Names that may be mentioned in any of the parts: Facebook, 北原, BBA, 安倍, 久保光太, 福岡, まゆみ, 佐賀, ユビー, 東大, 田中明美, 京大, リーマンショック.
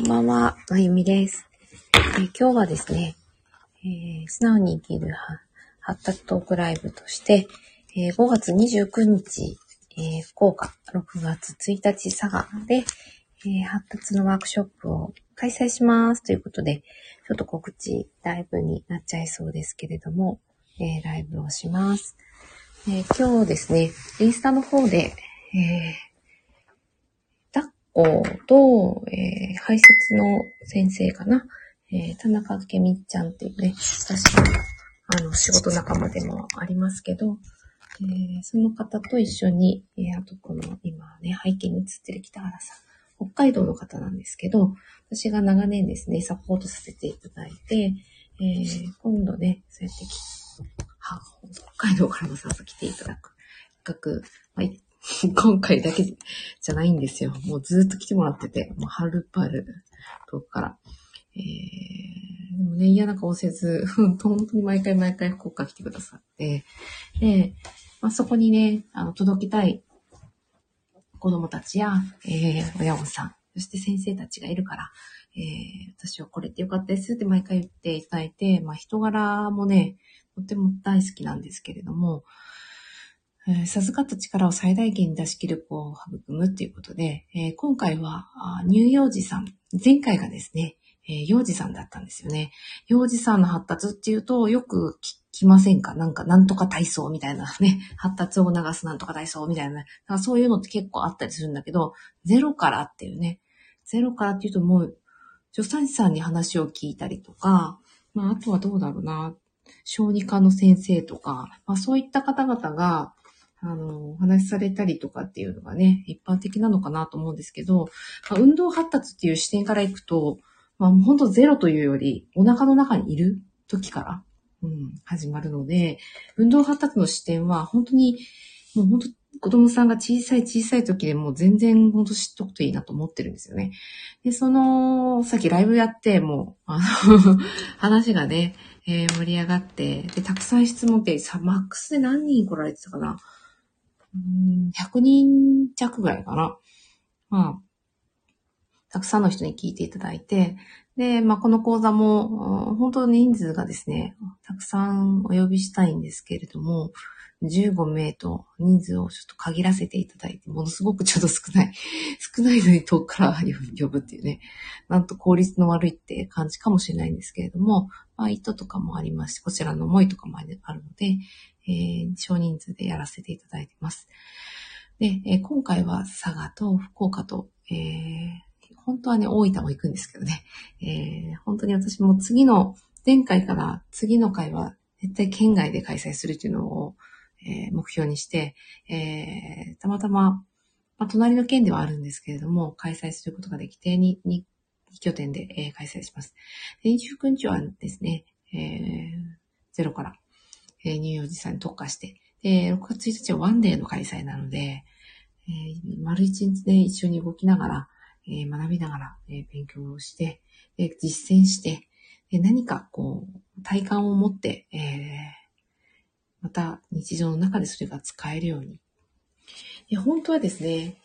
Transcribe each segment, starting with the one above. こんばんは、まゆみです。今日はですね、素直に生きる発達トークライブとして、5月29日、福岡、6月1日佐賀で、発達のワークショップを開催しますということで、ちょっと告知ライブになっちゃいそうですけれども、ライブをします。今日ですね、インスタの方で、と、排泄の先生かな、田中明美ちゃんっていうね、私の仕事仲間でもありますけど、その方と一緒に、あとこの今ね、背景に映ってる北原さん、北海道の方なんですけど、私が長年ですね、サポートさせていただいて、今度ね、そうやって北海道からわざわざ来ていただく企画、はい今回だけじゃないんですよ。もうずっと来てもらってて、もうはるばる遠くから。でもね、嫌な顔せず、本当に毎回福岡来てくださって、で、そこにね、届きたい子供たちや、親御さん、そして先生たちがいるから、私はこれってよかったですって毎回言っていただいて、人柄もね、とても大好きなんですけれども、授かった力を最大限に出し切る子を育むということで、今回は乳幼児さん、前回がですね、幼児さんだったんですよね。幼児さんの発達っていうとよく聞きませんか？なんとか体操みたいなね、発達を促すなんとか体操みたいな、そういうのって結構あったりするんだけど、ゼロからっていうね、ゼロからっていうともう助産師さんに話を聞いたりとか、あとはどうだろうな、小児科の先生とか、そういった方々がお話しされたりとかっていうのがね、一般的なのかなと思うんですけど、運動発達っていう視点からいくと、ほんとゼロというより、お腹の中にいる時から、始まるので、運動発達の視点は本当に、もう本当子供さんが小さい時でもう全然本当知っとくといいなと思ってるんですよね。で、さっきライブやって、もう、話がね、盛り上がって、で、たくさん質問って、マックスで何人来られてたかな？100人弱ぐらいかな。たくさんの人に聞いていただいて、で、この講座も、本当に人数がですね、たくさんお呼びしたいんですけれども、15名と人数をちょっと限らせていただいて、ものすごくちょっと少ないのに遠くから呼ぶっていうね、なんと効率の悪いって感じかもしれないんですけれども、意図とかもありますし、こちらの思いとかもあるので、少人数でやらせていただいてます。で、今回は佐賀と福岡と、本当はね、大分も行くんですけどね、本当に私も前回から次の回は絶対県外で開催するっていうのを、目標にして、たまたま、隣の県ではあるんですけれども、開催することができて、2拠点で、開催します。で、29日はですね、ゼロから、乳幼児さんに特化して、で、6月1日はワンデーの開催なので、丸1日で一緒に動きながら、学びながら、勉強をして、実践して、何かこう、体感を持って、また日常の中でそれが使えるように。本当はですね、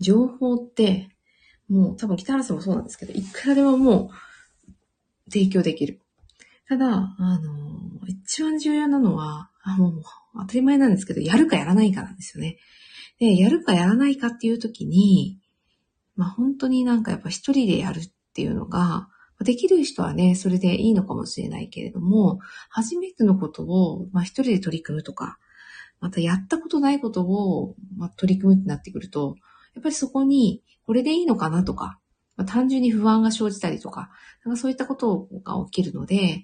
情報って、もう多分北原さんもそうなんですけど、いくらでももう提供できる。ただ、一番重要なのは、もう当たり前なんですけど、やるかやらないかなんですよね。で、やるかやらないかっていう時に、本当にやっぱ一人でやるっていうのが、できる人はね、それでいいのかもしれないけれども、初めてのことを、一人で取り組むとか、またやったことないことを、取り組むってなってくると、やっぱりそこに、これでいいのかなとか、単純に不安が生じたりとか、そういったことが起きるので、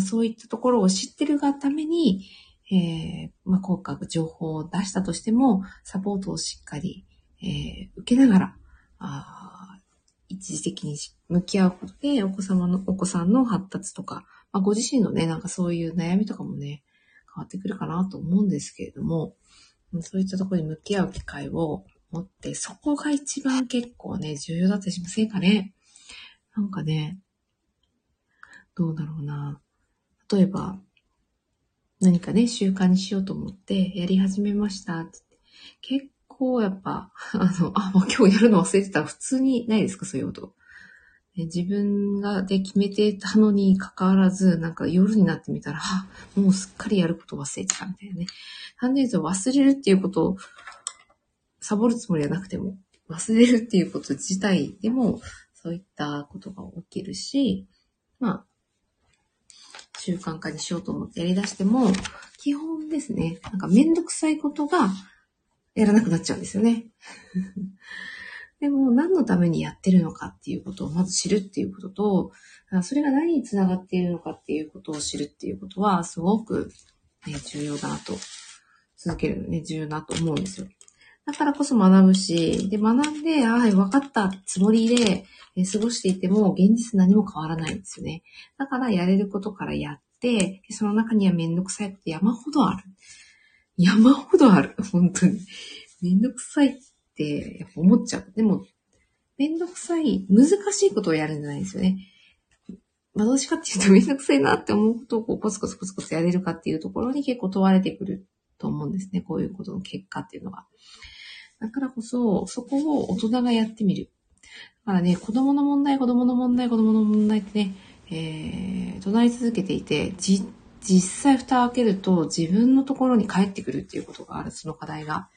そういったところを知ってるがために、効果、情報を出したとしても、サポートをしっかり、受けながら、一時的に向き合うことで、お子さんの発達とか、ご自身のね、そういう悩みとかもね、変わってくるかなと思うんですけれども、そういったところに向き合う機会を持って、そこが一番結構ね、重要だったりしませんかね。ね、どうだろうな。例えば、何かね、習慣にしようと思って、やり始めましたって。結こうやっぱもう今日やるの忘れてた、普通にないですか、そういうこと。自分がで決めてたのに関わらず、なんか夜になってみたら、もうすっかりやること忘れてたみたいなね。なんで忘れるっていうことをサボるつもりはなくても、忘れるっていうこと自体でもそういったことが起きるし、まあ習慣化にしようと思ってやり出しても、基本ですね、なんかめんどくさいことがやらなくなっちゃうんですよね。でも何のためにやってるのかっていうことをまず知るっていうことと、それが何につながっているのかっていうことを知るっていうことはすごく、重要だなと、続けるのね、重要だなと思うんですよ。だからこそ学ぶし、で、学んで、分かったつもりで過ごしていても現実何も変わらないんですよね。だからやれることからやって、その中にはめんどくさいって山ほどある。山ほどある。本当に。めんどくさい。ってやっぱ思っちゃう。でも、めんどくさい、難しいことをやるんじゃないんですよね。どっちかっていうとめんどくさいなって思うことをコツコツコツコツやれるかっていうところに結構問われてくると思うんですね。こういうことの結果っていうのが。だからこそ、そこを大人がやってみる。だからね、子供の問題ってね、唱え続けていて、実際蓋を開けると自分のところに帰ってくるっていうことがある、その課題が。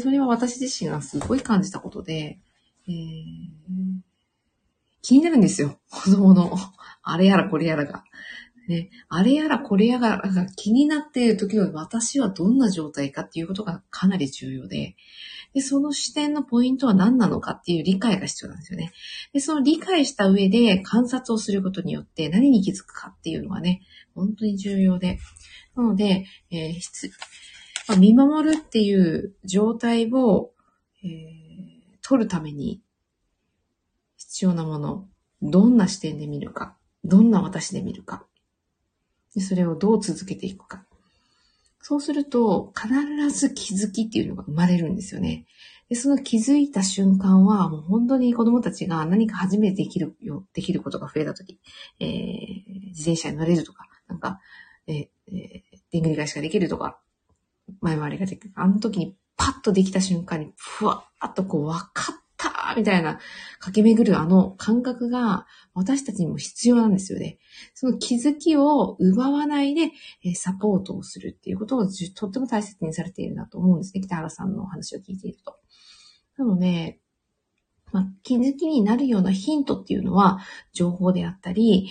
それは私自身がすごい感じたことで、気になるんですよ。子供のあれやらこれやらが、ね、あれやらこれやらが気になっている時の私はどんな状態かっていうことがかなり重要で、その視点のポイントは何なのかっていう理解が必要なんですよね。その理解した上で観察をすることによって何に気づくかっていうのはね、本当に重要で、なので、見守るっていう状態を、取るために必要なもの、どんな視点で見るか、どんな私で見るか、それをどう続けていくか。そうすると必ず気づきっていうのが生まれるんですよね。その気づいた瞬間はもう本当に子供たちが何か初めてできることが増えたとき、自転車に乗れるとか、なんか、でんぐり返しができるとか、前回りができる。あの時にパッとできた瞬間に、ふわーっと分かったーみたいな駆け巡るあの感覚が私たちにも必要なんですよね。その気づきを奪わないでサポートをするっていうことをとっても大切にされているなと思うんですね。北原さんのお話を聞いていると。なので、気づきになるようなヒントっていうのは情報であったり、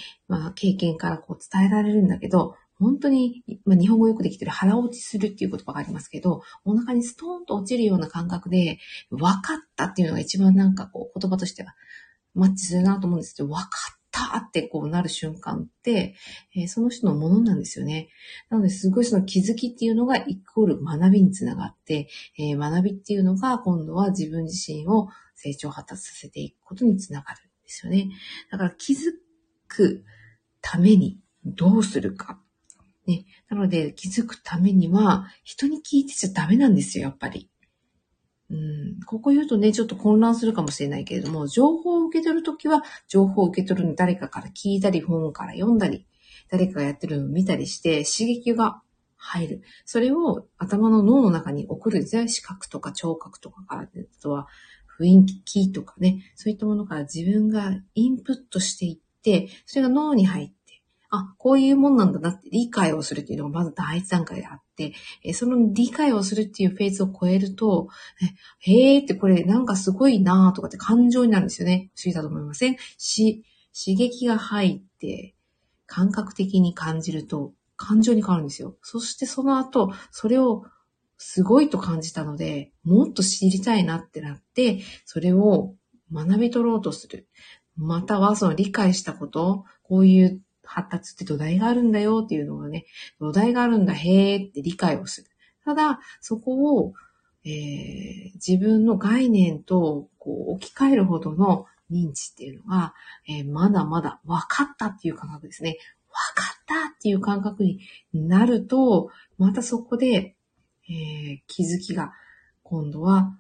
経験から伝えられるんだけど、本当に、日本語よくできてる腹落ちするっていう言葉がありますけど、お腹にストーンと落ちるような感覚で、分かったっていうのが一番なんか言葉としてはマッチするなと思うんですけど、分かったってなる瞬間って、その人のものなんですよね。なので、すごいその気づきっていうのがイコール学びにつながって、学びっていうのが今度は自分自身を成長発達させていくことにつながるんですよね。だから気づくためにどうするか。ね、なので気づくためには人に聞いてちゃダメなんですよ、やっぱり。ここ言うとね、ちょっと混乱するかもしれないけれども、情報を受け取るときは情報を受け取るのに誰かから聞いたり、本から読んだり、誰かがやってるのを見たりして刺激が入る。それを頭の脳の中に送るんですね。視覚とか聴覚とかから、あとは雰囲気とかね、そういったものから自分がインプットしていって、それが脳に入って、こういうもんなんだなって理解をするっていうのがまず第一段階であって、その理解をするっていうフェーズを超えると、へーってこれなんかすごいなーとかって感情になるんですよね。不思議だと思いません？刺激が入って感覚的に感じると感情に変わるんですよ。そしてその後、それをすごいと感じたので、もっと知りたいなってなって、それを学び取ろうとする。またはその理解したこと、こういう発達って土台があるんだよっていうのがね、土台があるんだ、へーって理解をする。ただ、そこを、自分の概念と置き換えるほどの認知っていうのが、まだまだ分かったっていう感覚ですね。分かったっていう感覚になると、またそこで、気づきが今度は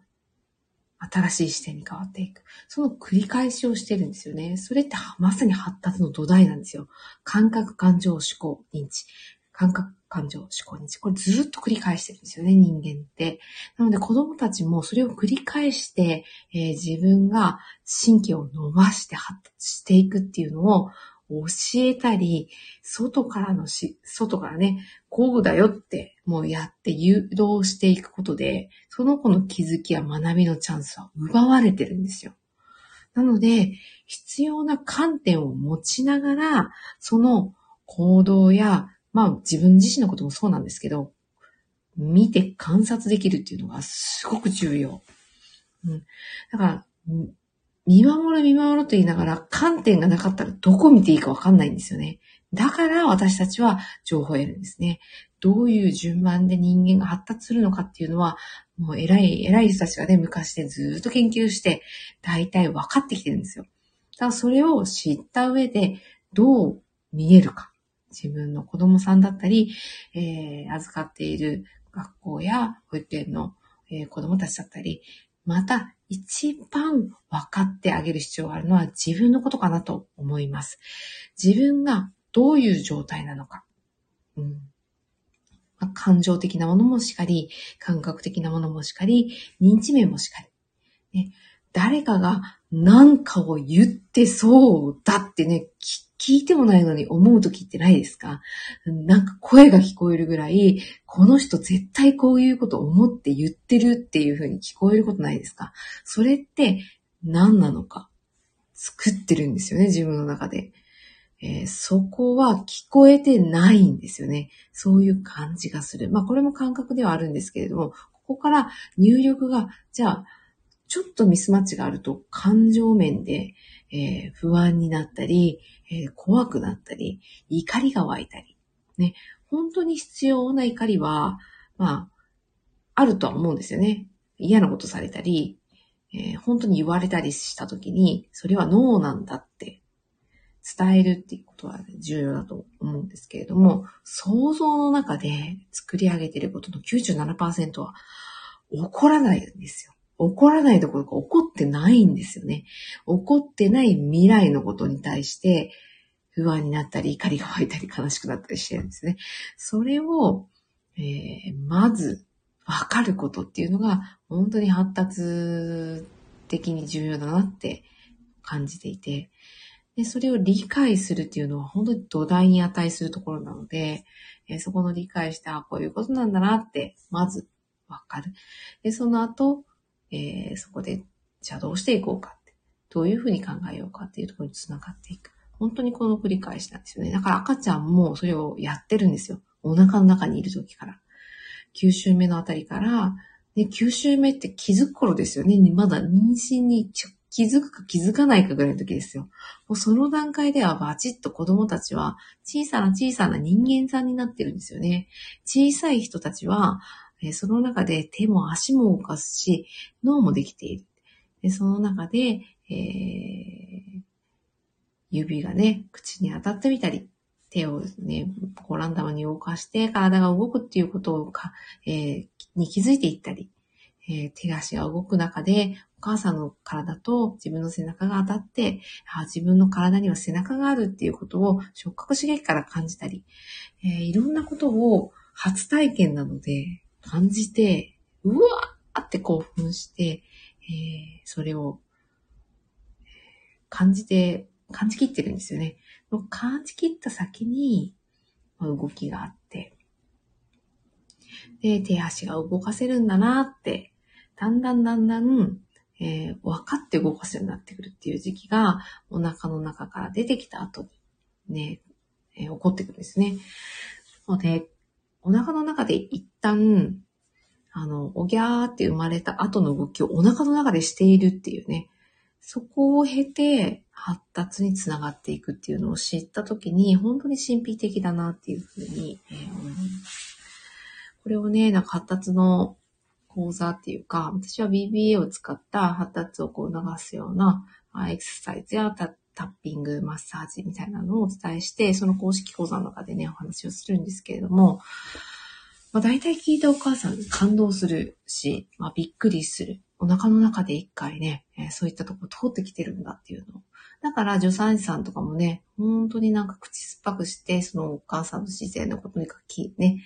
新しい視点に変わっていく。その繰り返しをしてるんですよね。それってまさに発達の土台なんですよ。感覚、感情、思考、認知。感覚、感情、思考、認知。これずっと繰り返してるんですよね、人間って。なので子供たちもそれを繰り返して、自分が神経を伸ばして発達していくっていうのを教えたり、外からね、こうだよってもうやって誘導していくことで、その子の気づきや学びのチャンスは奪われてるんですよ。なので、必要な観点を持ちながら、その行動や、まあ自分自身のこともそうなんですけど、見て観察できるっていうのがすごく重要。うん、だから、見守ると言いながら観点がなかったらどこ見ていいかわかんないんですよね。だから私たちは情報を得るんですね。どういう順番で人間が発達するのかっていうのは、もう偉い人たちがね、昔でずっと研究して、大体分かってきてるんですよ。だからそれを知った上で、どう見えるか。自分の子供さんだったり、預かっている学校や保育園の、子供たちだったり、また一番分かってあげる必要があるのは自分のことかなと思います。自分がどういう状態なのか。うん、感情的なものもしかり、感覚的なものもしかり、認知面もしかり。ね、誰かが何かを言ってそうだってね、聞いてもないのに思うときってないですか？なんか声が聞こえるぐらい、この人絶対こういうこと思って言ってるっていう風に聞こえることないですか？それって何なのか作ってるんですよね、自分の中で。そこは聞こえてないんですよね。そういう感じがする。まあこれも感覚ではあるんですけれども、ここから入力が、じゃあ、ちょっとミスマッチがあると感情面で、不安になったり、怖くなったり、怒りが湧いたり、ね、本当に必要な怒りは、まあ、あるとは思うんですよね。嫌なことされたり、本当に言われたりしたときに、それはノーなんだって伝えるっていうことは重要だと思うんですけれども、想像の中で作り上げていることの 97% は怒らないんですよ。怒らないどころか怒ってないんですよね。怒ってない未来のことに対して不安になったり怒りが湧いたり悲しくなったりしてるんですね。それを、まず分かることっていうのが本当に発達的に重要だなって感じていて、でそれを理解するっていうのは本当に土台に値するところなので、そこの理解して、こういうことなんだなってまず分かる。でその後そこで、じゃあどうしていこうかって、どういうふうに考えようかっていうところにつながっていく。本当にこの繰り返しなんですよね。だから赤ちゃんもそれをやってるんですよ。お腹の中にいる時から。9週目のあたりから、ね、9週目って気づく頃ですよね。まだ妊娠に気づくか気づかないかぐらいの時ですよ。もうその段階ではバチッと子供たちは小さな人間さんになってるんですよね。小さい人たちは、その中で手も足も動かすし、脳もできている。でその中で、指がね、口に当たってみたり、手をね、ランダムに動かして体が動くっていうことに気づいていったり、手足が動く中で、お母さんの体と自分の背中が当たって、自分の体には背中があるっていうことを触覚刺激から感じたり、いろんなことを初体験なので、感じて、うわーって興奮して、それを感じきってるんですよね。感じきった先に、動きがあって、で、手足が動かせるんだなって、だんだん、分かって動かすようになってくるっていう時期が、お腹の中から出てきた後に、ね、起こってくるんですね。なので、お腹の中で一旦、おぎゃーって生まれた後の動きをお腹の中でしているっていうね、そこを経て発達につながっていくっていうのを知ったときに、本当に神秘的だなっていうふうに思います。これをね、なんか発達の講座っていうか、私は BBA を使った発達を促すようなエクササイズやタッピング、マッサージみたいなのをお伝えして、その公式講座の中でね、お話をするんですけれども、大体聞いたお母さん感動するし、びっくりする。お腹の中で一回ね、そういったとこ通ってきてるんだっていうのをだから助産師さんとかもね、本当になんか口酸っぱくして、そのお母さんの姿勢のことにかきね、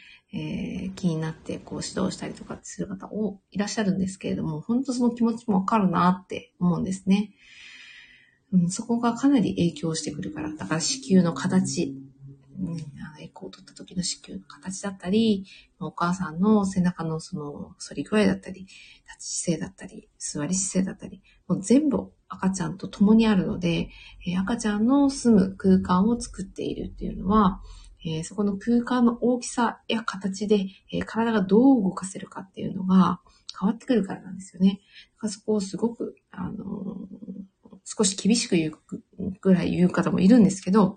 気になってこう指導したりとかする方多いらっしゃるんですけれども、本当その気持ちもわかるなって思うんですね。そこがかなり影響してくるから、だから子宮の形、エコーを取った時の子宮の形だったり、お母さんの背中のその反り具合だったり、立ち姿勢だったり、座り姿勢だったり、もう全部赤ちゃんと共にあるので、赤ちゃんの住む空間を作っているっていうのは、そこの空間の大きさや形で、体がどう動かせるかっていうのが変わってくるからなんですよね。だからそこをすごく、少し厳しく言うぐらい言う方もいるんですけど、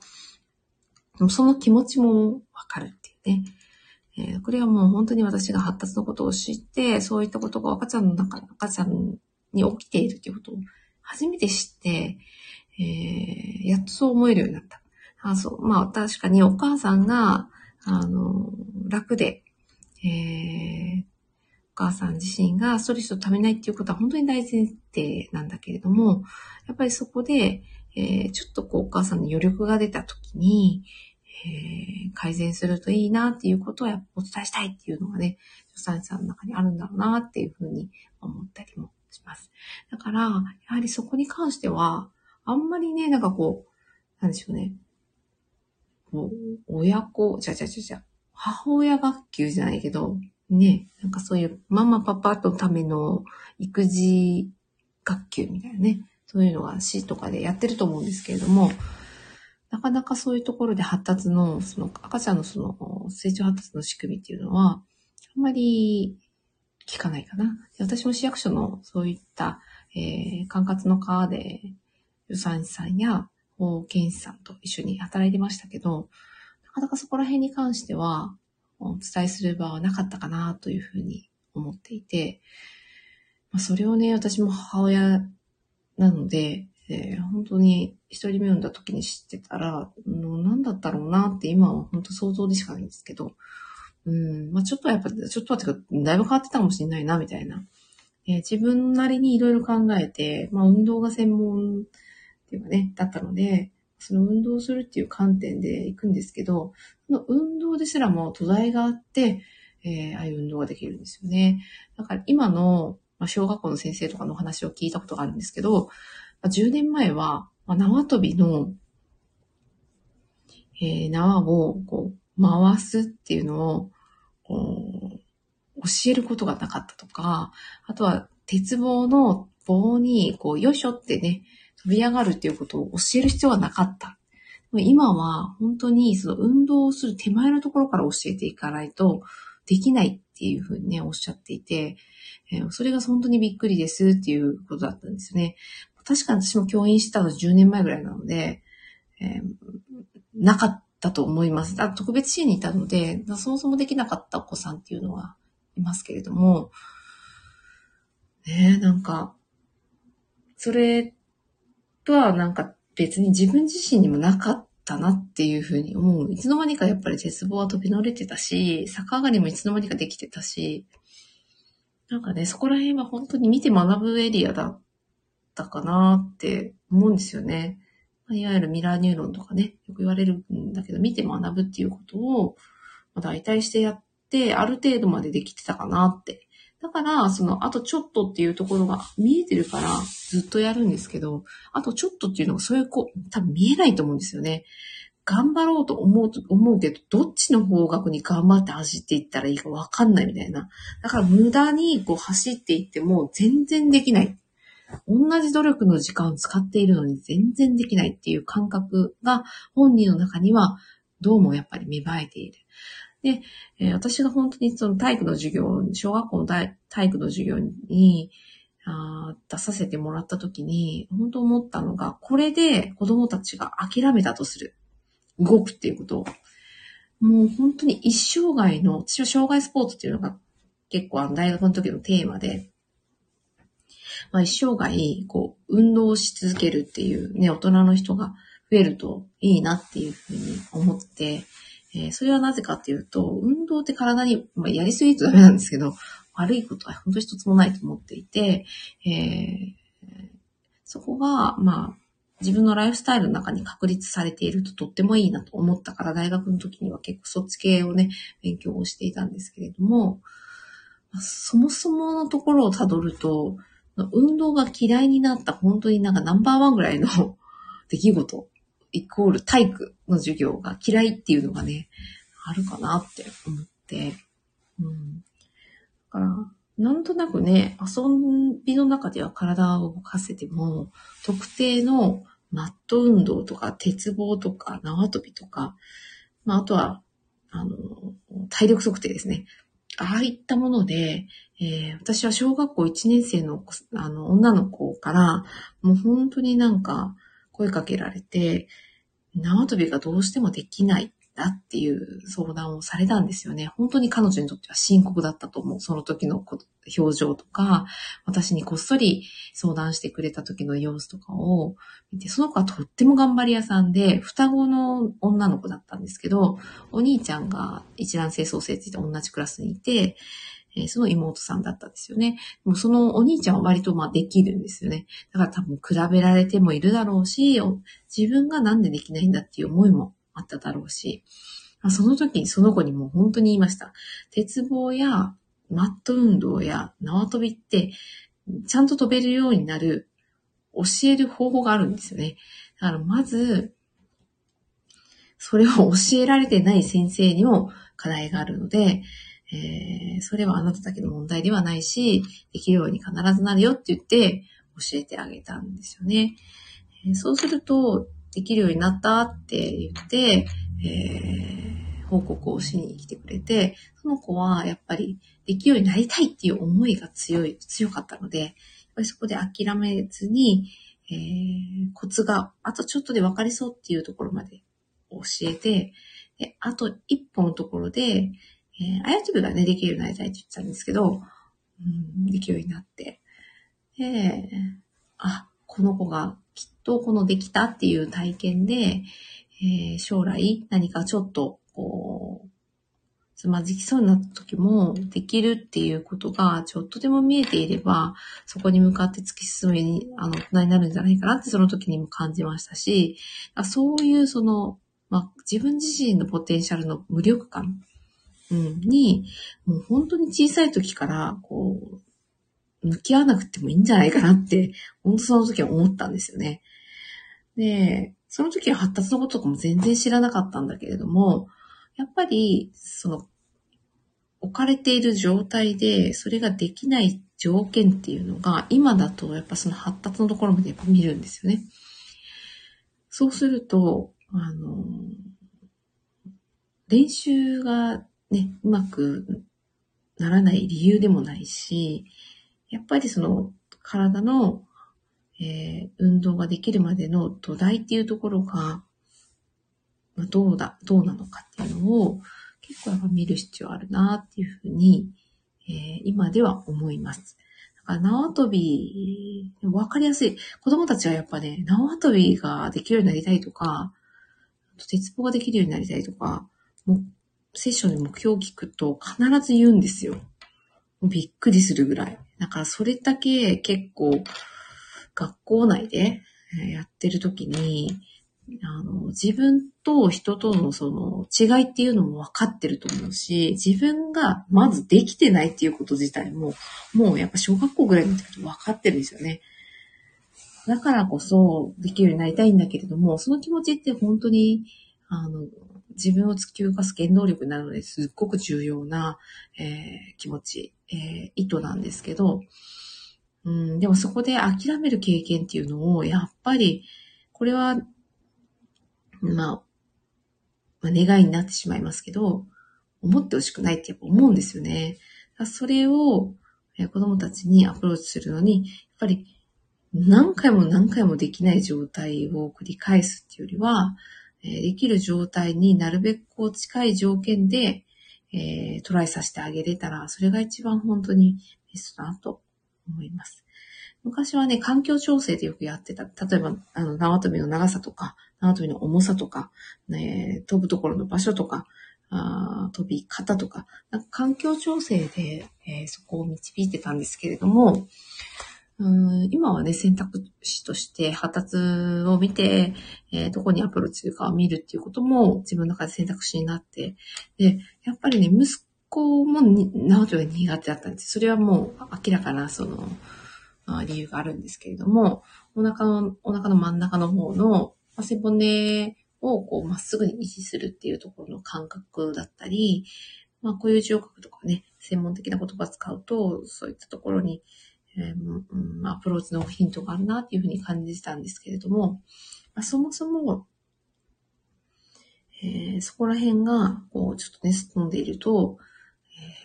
その気持ちもわかるっていうね。これはもう本当に私が発達のことを知って、そういったことが赤ちゃんに起きているということを初めて知って、やっとそう思えるようになった。まあ確かにお母さんが、楽で、お母さん自身がストレスをためないっていうことは本当に大前提なんだけれども、やっぱりそこで、ちょっとこうお母さんの余力が出た時に、改善するといいなっていうことはやっぱお伝えしたいっていうのがね、助産師さんの中にあるんだろうなっていうふうに思ったりもします。だから、やはりそこに関しては、あんまりね、なんかこう、なんでしょうね、こう、母親学級じゃないけど、ね、なんかそういうママパパのための育児学級みたいなね、そういうのが市とかでやってると思うんですけれども、なかなかそういうところで発達の、その赤ちゃんのその成長発達の仕組みっていうのは、あんまり聞かないかな。私も市役所のそういった、管轄の課で助産師さんや保健師さんと一緒に働いてましたけど、なかなかそこら辺に関しては、お伝えする場はなかったかなというふうに思っていて、それをね、私も母親なので、本当に一人目産んだ時に知ってたら、何だったろうなって今は本当想像でしかないんですけど、だいぶ変わってたかもしれないなみたいな。自分なりにいろいろ考えて、運動が専門っていうかね、だったので、その運動するっていう観点で行くんですけど、その運動ですらも土台があって、ああいう運動ができるんですよね。だから今の、小学校の先生とかのお話を聞いたことがあるんですけど、10年前は、縄跳びの、縄をこう回すっていうのを教えることがなかったとか、あとは鉄棒の棒にこうよいしょってね、飛び上がるっていうことを教える必要はなかった。でも今は本当にその運動をする手前のところから教えていかないとできないっていうふうにね、おっしゃっていて、それが本当にびっくりですっていうことだったんですね。確かに私も教員したの10年前ぐらいなので、なかったと思います。特別支援にいたので、そもそもできなかったお子さんっていうのはいますけれども、ね、なんか、それ、はなんか別に自分自身にもなかったなっていうふうに思う。いつの間にかやっぱり鉄棒は飛び乗れてたし、逆上がりもいつの間にかできてたし、なんかね、そこら辺は本当に見て学ぶエリアだったかなって思うんですよね。いわゆるミラーニューロンとかね、よく言われるんだけど、見て学ぶっていうことを代替してやって、ある程度までできてたかなって。だから、その、あとちょっとっていうところが見えてるから、ずっとやるんですけど、あとちょっとっていうのが、そういう子、多分見えないと思うんですよね。頑張ろうと思うけど、どっちの方角に頑張って走っていったらいいかわかんないみたいな。だから、無駄にこう走っていっても、全然できない。同じ努力の時間を使っているのに、全然できないっていう感覚が、本人の中には、どうもやっぱり芽生えている。で、私が本当にその体育の授業、小学校の体育の授業に出させてもらった時に、本当思ったのが、これで子供たちが諦めたとする。動くっていうことを。もう本当に一生涯の、私は生涯スポーツっていうのが結構大学の時のテーマで、一生涯、こう、運動をし続けるっていうね、大人の人が増えるといいなっていうふうに思って、それはなぜかっていうと、運動って体に、やりすぎるとダメなんですけど、悪いことは本当一つもないと思っていて、そこが、自分のライフスタイルの中に確立されているととってもいいなと思ったから、大学の時には結構そっち系をね、勉強をしていたんですけれども、そもそものところをたどると、運動が嫌いになった本当になんかNo.1ぐらいの出来事、イコール体育の授業が嫌いっていうのがね、あるかなって思って、うん、だからなんとなくね、遊びの中では体を動かせても、特定のマット運動とか、鉄棒とか、縄跳びとか、あとは、体力測定ですね。ああいったもので、私は小学校1年生の、女の子から、もう本当になんか声かけられて、縄跳びがどうしてもできない。だっていう相談をされたんですよね。本当に彼女にとっては深刻だったと思う。その時の表情とか、私にこっそり相談してくれた時の様子とかを見て、その子はとっても頑張り屋さんで、双子の女の子だったんですけど、お兄ちゃんが一卵性双生児と同じクラスにいて、その妹さんだったんですよね。もうそのお兄ちゃんは割とできるんですよね。だから多分比べられてもいるだろうし、自分がなんでできないんだっていう思いもあっただろうし、その時にその子にもう本当に言いました。鉄棒やマット運動や縄跳びってちゃんと飛べるようになる教える方法があるんですよね。だからまずそれを教えられてない先生にも課題があるので、それはあなただけの問題ではないし、できるように必ずなるよって言って教えてあげたんですよね。そうするとできるようになったって言って、報告をしに来てくれて、その子はやっぱりできるようになりたいっていう思いが強かったので、やっぱりそこで諦めずに、コツがあとちょっとで分かりそうっていうところまで教えて、であと一歩のところで、あやとびがね、できるようになりたいって言ってたんですけど、できるようになって、で、この子がきっとこのできたっていう体験で、将来何かちょっとこうつまずきそうになった時もできるっていうことがちょっとでも見えていれば、そこに向かって突き進めに大人になるんじゃないかなってその時にも感じましたし、そういうその、自分自身のポテンシャルの無力感、にもう本当に小さい時からこう向き合わなくてもいいんじゃないかなって、本当その時は思ったんですよね。で、その時は発達のこととかも全然知らなかったんだけれども、やっぱり、置かれている状態で、それができない条件っていうのが、今だとやっぱその発達のところまで見るんですよね。そうすると、練習がね、うまくならない理由でもないし、やっぱりその体の、運動ができるまでの土台っていうところが、どうなのかっていうのを結構やっぱ見る必要あるなっていうふうに、今では思います。だから縄跳び、わかりやすい。子供たちはやっぱね、縄跳びができるようになりたいとか、鉄棒ができるようになりたいとか、セッションで目標を聞くと必ず言うんですよ。びっくりするぐらい。だからそれだけ結構学校内でやってる時に、自分と人とのその違いっていうのも分かってると思うし、自分がまずできてないっていうこと自体も、もうやっぱ小学校ぐらいの時と分かってるんですよね。だからこそできるようになりたいんだけれども、その気持ちって本当に、自分を突き動かす原動力なのですっごく重要な、気持ち、意図なんですけど、でもそこで諦める経験っていうのを、やっぱりこれは、願いになってしまいますけど、思ってほしくないってやっぱ思うんですよね。それを子供たちにアプローチするのに、やっぱり何回も何回もできない状態を繰り返すっていうよりは、できる状態になるべくこう近い条件で、トライさせてあげれたら、それが一番本当にベストだなと思います。昔はね、環境調整でよくやってた。例えば、縄跳びの長さとか、縄跳びの重さとか、ね、飛ぶところの場所とか、飛び方とか、環境調整で、そこを導いてたんですけれども、今はね、選択肢として発達を見て、どこにアプローチするかを見るっていうことも自分の中で選択肢になって、で、やっぱりね、息子も直人が苦手だったんです。それはもう明らかなその理由があるんですけれども、お腹の真ん中の方の背骨をこうまっすぐに維持するっていうところの感覚だったり、まあこういう上覚とかね、専門的な言葉を使うと、そういったところに、アプローチのヒントがあるなっていうふうに感じたんですけれども、まあ、そもそも、そこら辺がこうちょっとね、すっ飛んでいると、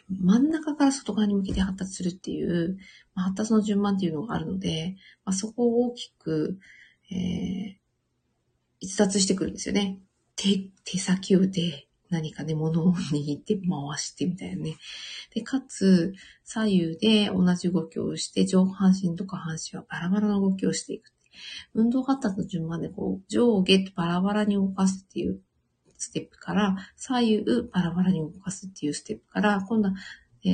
真ん中から外側に向けて発達するっていう、まあ、発達の順番っていうのがあるので、まあ、そこを大きく、逸脱してくるんですよね。手先で何かね、物を握って回してみたいなね。で、かつ、左右で同じ動きをして、上半身と下半身はバラバラの動きをしていく。運動発達の順番でこう、上下とバラバラに動かすっていうステップから、左右バラバラに動かすっていうステップから、今度は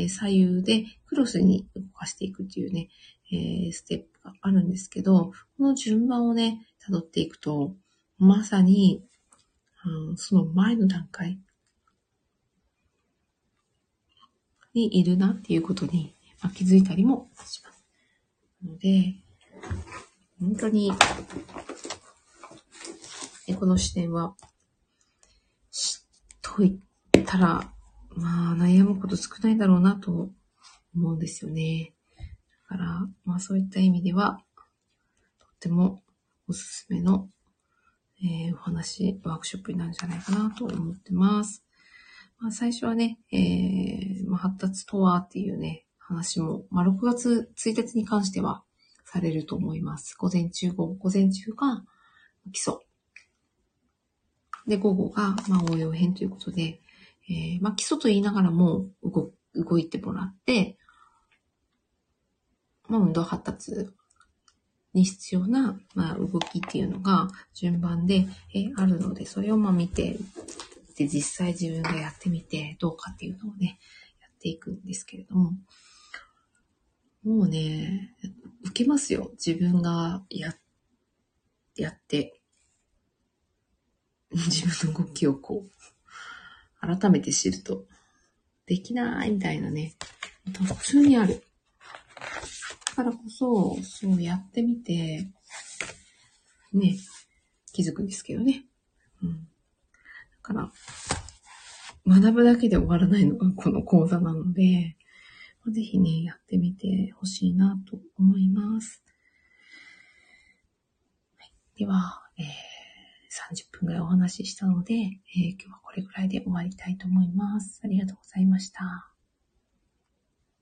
左右でクロスに動かしていくっていうね、ステップがあるんですけど、この順番をね、辿っていくと、まさに、その前の段階にいるなっていうことに気づいたりもします。なので、本当に、この視点は知っといたら、まあ悩むこと少ないだろうなと思うんですよね。だから、まあそういった意味では、とってもおすすめのお話、ワークショップになるんじゃないかなと思ってます。まあ、最初はね、発達とはっていうね、話も、まあ、6月1日に関してはされると思います。午前中が基礎。で、午後が、まあ、応用編ということで、まあ、基礎と言いながらも動いてもらって、まあ、運動発達に必要な、まあ、動きっていうのが順番で、あるので、それをまあ見て、で、実際自分がやってみてどうかっていうのをね、やっていくんですけれども、もうね、受けますよ。自分がやって、自分の動きをこう、改めて知ると、できないみたいなね、普通にある。だからこそ、そうやってみて、ね、気づくんですけどね。うん。だから、学ぶだけで終わらないのがこの講座なので、ぜひね、やってみてほしいなと思います。はい、では、30分ぐらいお話ししたので、今日はこれぐらいで終わりたいと思います。ありがとうございました。